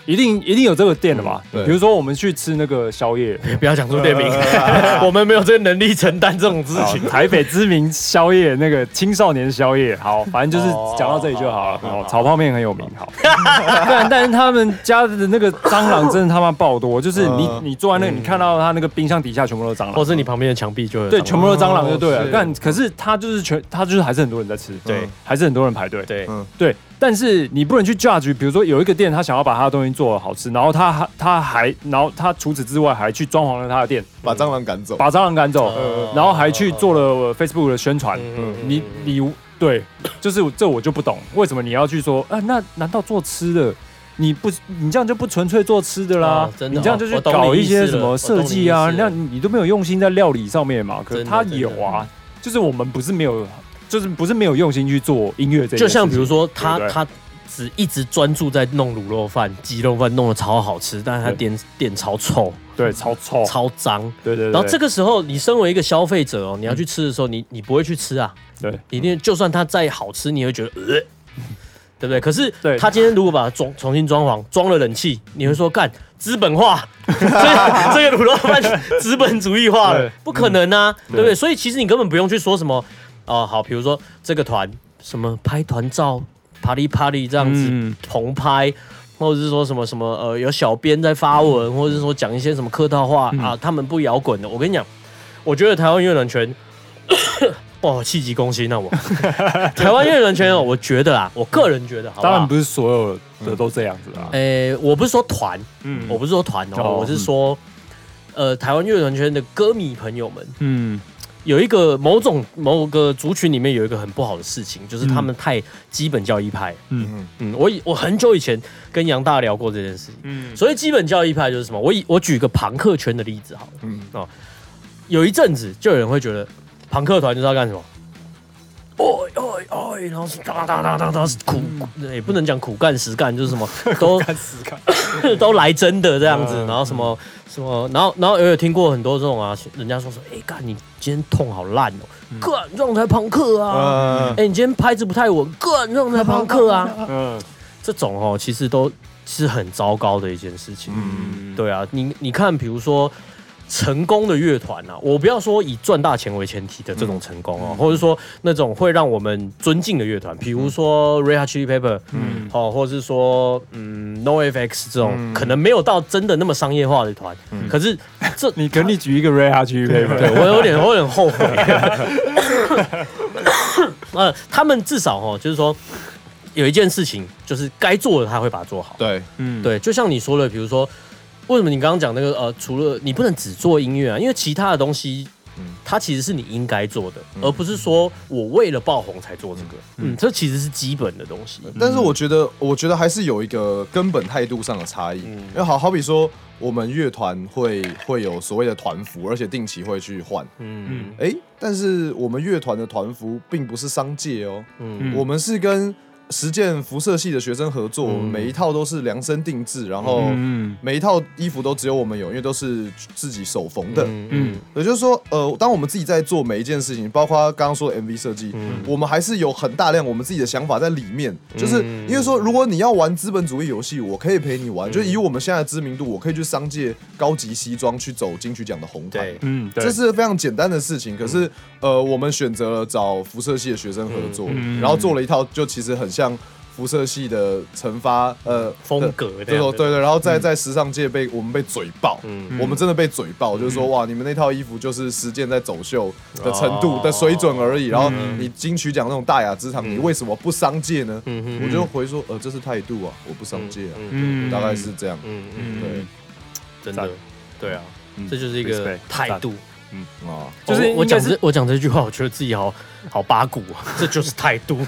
一定有这个店的吧？比如说我们去吃那个宵夜，不要讲出店名，我们没有这个能力承担这种事情。台北知名宵夜，那个青少年宵夜，好，反正就是讲到这里就好了。哦，炒泡面很有名，好，但是他们家的那个蟑螂真的他妈爆多，就是你坐在那里，你看到他那个冰箱底下全部都是蟑螂，或是你旁边的墙壁就有，对，全部都是蟑螂就对了。但可是他就是还是很多人在吃，对，还是很多人排队，对。但是你不能去 judge， 比如说有一个店，他想要把他的东西做得好吃，然后他除此之外还去装潢了他的店，把蟑螂赶走，然后还去做了 Facebook 的宣传。你对，就是这我就不懂，为什么你要去说啊？那难道做吃的？你这样就不纯粹做吃的啦，哦，你这样就去搞一些什么设计啊？那你都没有用心在料理上面嘛？可是他有啊，就是我们不是没有。就是不是没有用心去做音乐这件事情，就像比如说他只一直专注在弄卤肉饭、鸡肉饭，弄得超好吃，但是他店超臭，对，超臭、超脏，对。然后这个时候，你身为一个消费者哦，你要去吃的时候，你不会去吃啊，对，一定就算它再好吃，你也会觉得对不对？可是他今天如果把它重新装潢，装了冷气，你会说干资本化，这个卤肉饭资本主义化了，不可能啊，对不对？所以其实你根本不用去说什么。哦，好，比如说这个团什么拍团照，party 这样子棚拍，或者是说什么什么有小编在发文，或者是说讲一些什么客套话啊，他们不摇滚的。我跟你讲，我觉得台湾乐团圈，哦，气急攻心啊我。台湾乐团圈哦，我觉得啦，我个人觉得，好不好，当然不是所有的都这样子啊。我不是说团，我不是说团哦，我是说，台湾乐团圈的歌迷朋友们，有一个某个族群里面有一个很不好的事情，就是他们太基本教义派。我很久以前跟杨大聊过这件事情。所以基本教义派就是什么？我举个朋克圈的例子好了。有一阵子就有人会觉得朋克团就是要干什么？然后是哒哒苦，也不能讲苦干实干，就是什么都来真的这样子，然后什么什么，然后有听过很多这种啊，人家说干你今天痛好烂哦，干这种才朋克啊，你今天拍子不太稳，干这种才朋克啊，这种哦其实都是很糟糕的一件事情，对啊，你看比如说。成功的乐团啊，我不要说以赚大钱为前提的这种成功哦，或者说那种会让我们尊敬的乐团，比如说 Red Hot Chili Peppers， 或者是说NoFX 这种，可能没有到真的那么商业化的团，可是这你跟你举一个 Red Hot Chili Peppers， 对我有点后悔、他们至少哦，就是说有一件事情就是该做的他会把它做好，对，对，就像你说的，比如说。为什么你刚刚讲那个除了你不能只做音乐啊，因为其他的东西，它其实是你应该做的，而不是说我为了爆红才做这个，这其实是基本的东西。但是我觉得还是有一个根本态度上的差异，因为好比说我们乐团会有所谓的团服，而且定期会去换，但是我们乐团的团服并不是商界哦，我们是跟。实践辐射系的学生合作，每一套都是量身定制，然后每一套衣服都只有我们有，因为都是自己手缝的。也就是说，当我们自己在做每一件事情，包括刚刚说的 MV 设计，我们还是有很大量我们自己的想法在里面。就是因为说，如果你要玩资本主义游戏，我可以陪你玩。就以我们现在的知名度，我可以去商界高级西装去走金曲奖的红毯。这是非常简单的事情。可是，我们选择了找辐射系的学生合作，然后做了一套，就其实很。像辐射系的成发风格的，对，然后在时尚界我们被嘴爆，我们真的被嘴爆，就是说哇，你们那套衣服就是实践在走秀的程度的水准而已，然后你金曲奖那种大雅之堂，你为什么不商界呢？我就回说这是态度啊，我不商界啊，大概是这样，对，真的，对啊，这就是一个态度。就是我讲这句话，我觉得自己好八股啊，这就是态度。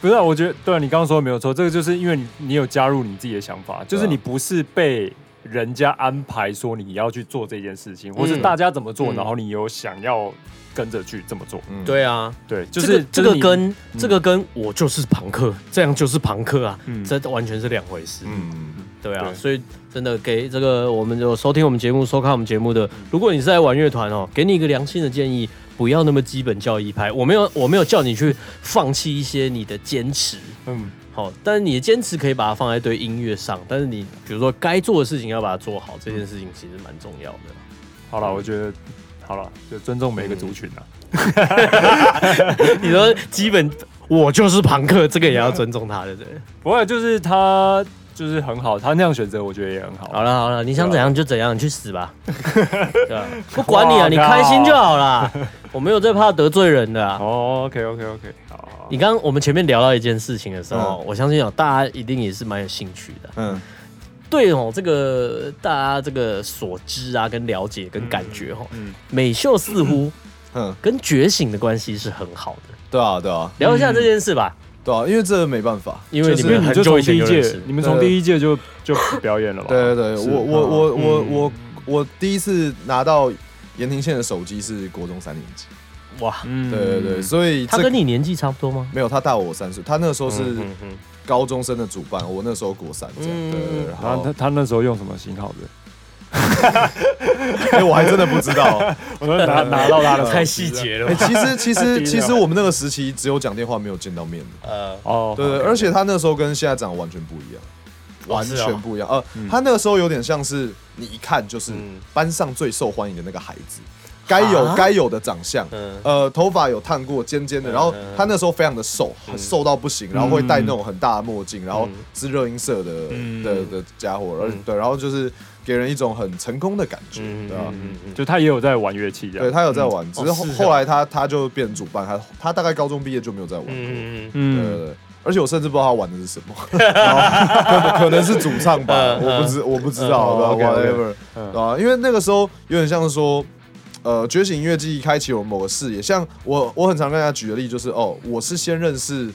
不是啊，我觉得对啊，你刚刚说的没有错，这个就是因为你有加入你自己的想法，就是你不是被人家安排说你要去做这件事情，或是大家怎么做，然后你有想要跟着去这么做。嗯、对啊，对，就是这个跟我就是朋克，这样就是朋克啊，这完全是两回事。嗯，对啊，對，所以真的给这个我们有收听我们节目、收看我们节目的，如果你是在玩乐团哦，给你一个良心的建议。不要那么基本教义派，我没有叫你去放弃一些你的坚持，好，但是你的坚持可以把它放在对音乐上，但是你比如说该做的事情要把它做好，这件事情其实蛮重要的。好了，我觉得好了，就尊重每一个族群啦。你说基本我就是朋克，这个也要尊重他，对不对？不过就是他。就是很好，他那样选择，我觉得也很好。好了，你想怎样就怎样，你去死吧！对啊，不管你啊，你开心就好啦。我没有在怕得罪人的啊。OK， 好。你刚刚我们前面聊到一件事情的时候，我相信哦，大家一定也是蛮有兴趣的。嗯，对哦，这个大家这个所知啊，跟了解跟感觉哦，美秀似乎跟觉醒的关系是很好的。对啊，聊一下这件事吧。对啊，因为这没办法，因为你们就从第一届就表演了吧？对，我第一次拿到严庭宪的手机是国中3年级，哇，对，所以他跟你年纪差不多吗？没有，他大我3岁，他那时候是高中生的主办，我那时候国3这样，对，然后他那时候用什么型号的？我还真的不知道，我都拿到他的太细节了。其实我们那个时期只有讲电话，没有见到面的。对，而且他那时候跟现在长完全不一样，完全不一样。他那个时候有点像是你一看就是班上最受欢迎的那个孩子，该有的长相，头发有烫过尖尖的，然后他那时候非常的瘦，瘦到不行，然后会戴那种很大的墨镜，然后是热音社的家伙，对，然后就是。给人一种很成功的感觉，对吧？就他也有在玩乐器，对，他有在玩，只是后来他就变成主办，他大概高中毕业就没有在玩过，对。而且我甚至不知道他玩的是什么，可能是主唱吧，我不知道 ，whatever， 对吧？因为那个时候有点像是说，觉醒音乐季开启我某个视野，像我很常跟大家举的例就是，哦，我是先认识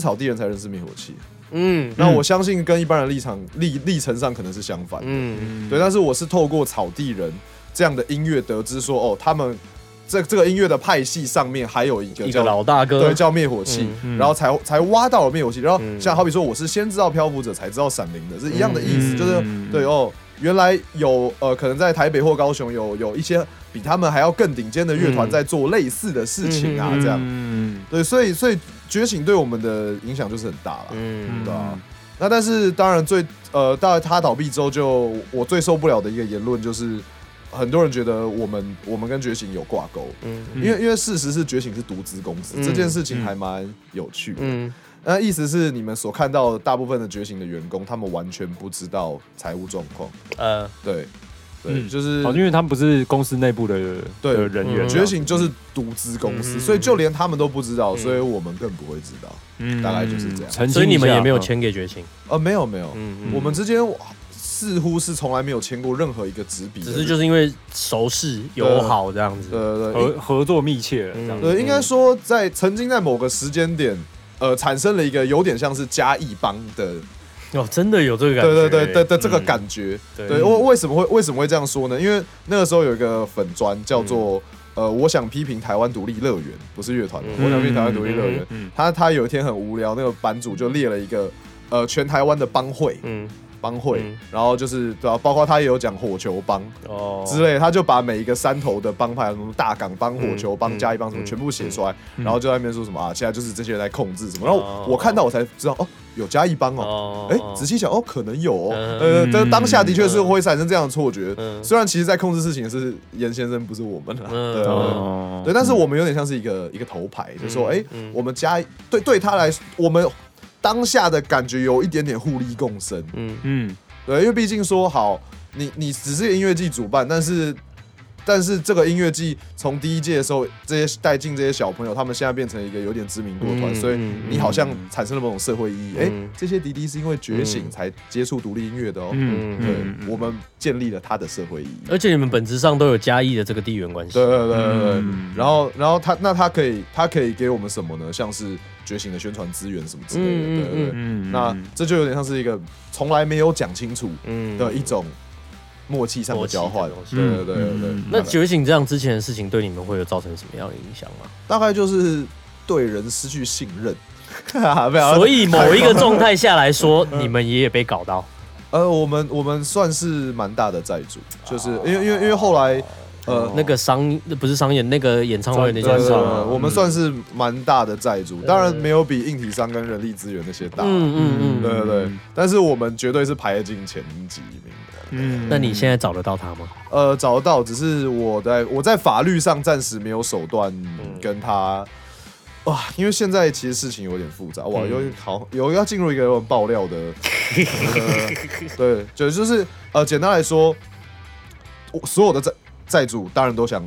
草地人才认识灭火器。那我相信跟一般人历程上可能是相反的，对。但是我是透过草地人这样的音乐得知说，哦，他们这个音乐的派系上面还有一个老大哥，对，叫灭火器，然后才挖到了灭火器。然后像好比说，我是先知道漂浮者才知道闪灵的，是一样的意思，就是对哦，原来有可能在台北或高雄有一些比他们还要更顶尖的乐团在做类似的事情啊，这样，对，所以。觉醒对我们的影响就是很大了，对啊。那但是当然到他倒闭之后就我最受不了的一个言论就是，很多人觉得我们跟觉醒有挂钩，因为事实是觉醒是独资公司，这件事情还蛮有趣的。那意思是你们所看到的大部分的觉醒的员工，他们完全不知道财务状况，对。对，就是因为他们不是公司内部的人员，觉醒就是独资公司，所以就连他们都不知道，所以我们更不会知道，大概就是这样。所以你们也没有签给觉醒？没有，我们之间似乎是从来没有签过任何一个纸笔，只是就是因为熟识友好这样子，对，合作密切了这样子。对，应该说曾经在某个时间点，产生了一个有点像是嘉义帮的。哦，真的有这个感觉。对，这个感觉。对，为什么会这样说呢？因为那个时候有一个粉专叫做我想批评台湾独立乐园，不是乐团。我想批评台湾独立乐园。他有一天很无聊，那个版主就列了一个全台湾的帮会，然后就是对啊，包括他也有讲火球帮之类的，他就把每一个山头的帮派，什么大港帮、火球帮、嘉义帮什么，全部写出来，然后就在那边说什么啊，现在就是这些人在控制什么，然后我看到我才知道哦，有嘉义帮哦，仔细想哦，可能有哦，但当下的确是会产生这样的错觉，虽然其实在控制事情的是严先生，不是我们啦，对，但是我们有点像是一个头牌，就说哎，我们嘉义对他来说，我们。当下的感觉有一点点互利共生，对，因为毕竟说好，你只是音乐季主办，但是但是这个音乐季从第一届的时候，这些带进这些小朋友，他们现在变成一个有点知名度的团，所以你好像产生了某种社会意义。哎、欸，这些弟弟是因为觉醒才接触独立音乐的哦。嗯，对，我们建立了他的社会意义。而且你们本质上都有嘉义的这个地缘关系。对对对对对。然后他可以给我们什么呢？像是觉醒的宣传资源什么之类的。对对对。那这就有点像是一个从来没有讲清楚的一种。默契上的交换，对对对对。那觉醒这样之前的事情，对你们会有造成什么样的影响吗？大概就是对人失去信任，所以某一个状态下来说，你们也被搞到。我们算是蛮大的债主，就是因为后来那个不是商演那个演唱会那件事，我们算是蛮大的债主，当然没有比硬体商跟人力资源那些大，对对对，但是我们绝对是排进前几名。那你现在找得到他吗？找得到，只是我在法律上暂时没有手段跟他。哇，因为现在其实事情有点复杂，哇，有要进入一个有点爆料的，对，就是简单来说，所有的债主当然都想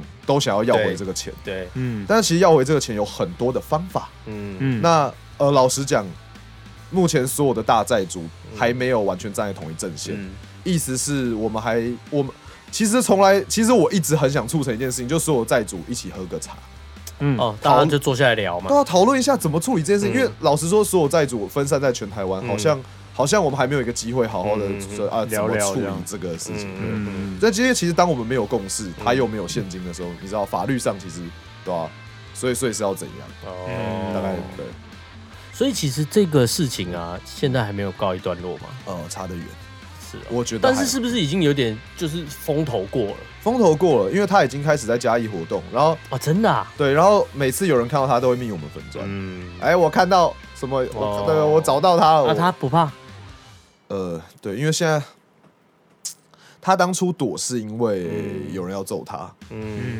要回这个钱，对，但是其实要回这个钱有很多的方法，那老实讲，目前所有的大债主还没有完全站在同一阵线。意思是我们其实我一直很想促成一件事情，就所有债主一起喝个茶，大家就坐下来聊嘛，对啊，讨论一下怎么处理这件事情。因为老实说，所有债主分散在全台湾，好像我们还没有一个机会好好的怎么处理这个事情。但其实当我们没有共识，他又没有现金的时候，你知道法律上其实对吧、啊？所以是要怎样？大概对。所以其实这个事情啊，现在还没有告一段落嘛？差得远。我觉得，但是是不是已经有点就是风头过了？风头过了，因为他已经开始在嘉义活动，然后真的啊，对，然后每次有人看到他都会命我们粉专，我看到什么，我找到他了，他不怕？对，因为现在他当初躲是因为有人要揍他，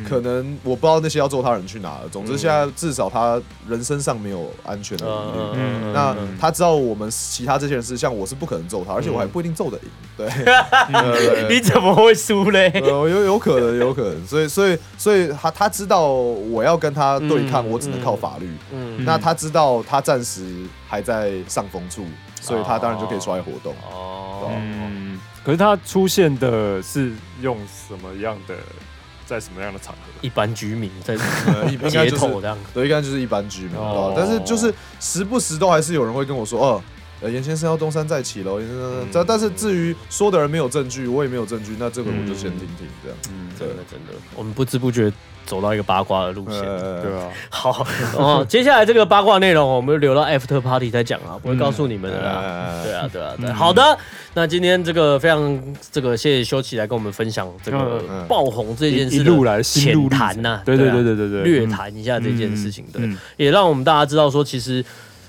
可能我不知道那些要揍他人去哪了。总之现在至少他人身上没有安全的疑虑，那他知道我们其他这些人是像我是不可能揍他，而且我还不一定揍得赢。对，你怎么会输嘞？有可能，所以他知道我要跟他对抗，我只能靠法律。那他知道他暂时还在上风处，所以他当然就可以出来活动。可是他出现的是用什么样的，在什么样的场合？一般居民在街头这样，对，应该就是一般居民。但是就是时不时都还是有人会跟我说，严先生要东山再起喽，严先生。但是至于说的人没有证据，我也没有证据，那这个我就先听听这样。真的，我们不知不觉走到一个八卦的路线，对啊。好，接下来这个八卦内容，我们留到 After Party 再讲啊，不会告诉你们的啦。对啊。好的，那今天这个非常谢谢修齐来跟我们分享这个爆红这件事的浅谈呐，对，略谈一下这件事情，对，也让我们大家知道说，其实。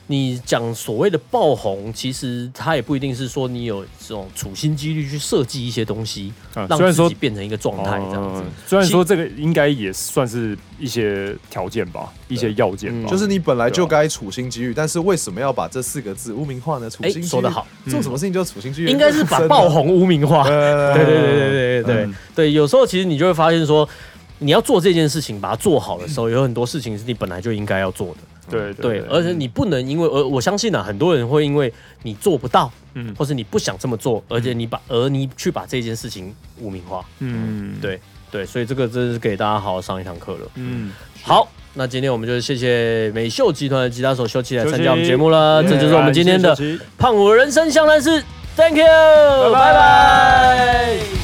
你讲所谓的爆红，其实它也不一定是说你有这种处心积虑去设计一些东西，让自己变成一个状态这样子。虽然说这个应该也算是一些条件吧，一些要件吧。就是你本来就该处心积虑，但是为什么要把这四个字污名化呢？处心积虑说得好，做什么事情就处心积虑，应该是把爆红污名化。对，有时候其实你就会发现说，你要做这件事情，把它做好的时候，有很多事情是你本来就应该要做的。对，而且你不能因为我相信啊，很多人会因为你做不到，或是你不想这么做，而你去把这件事情污名化，对，所以这个真是给大家好好上一堂课了，好，那今天我们就谢谢美秀集团的吉他手修齐来参加我们节目了，这就是我们今天的胖虎人生相谈室 ，Thank you， 拜拜。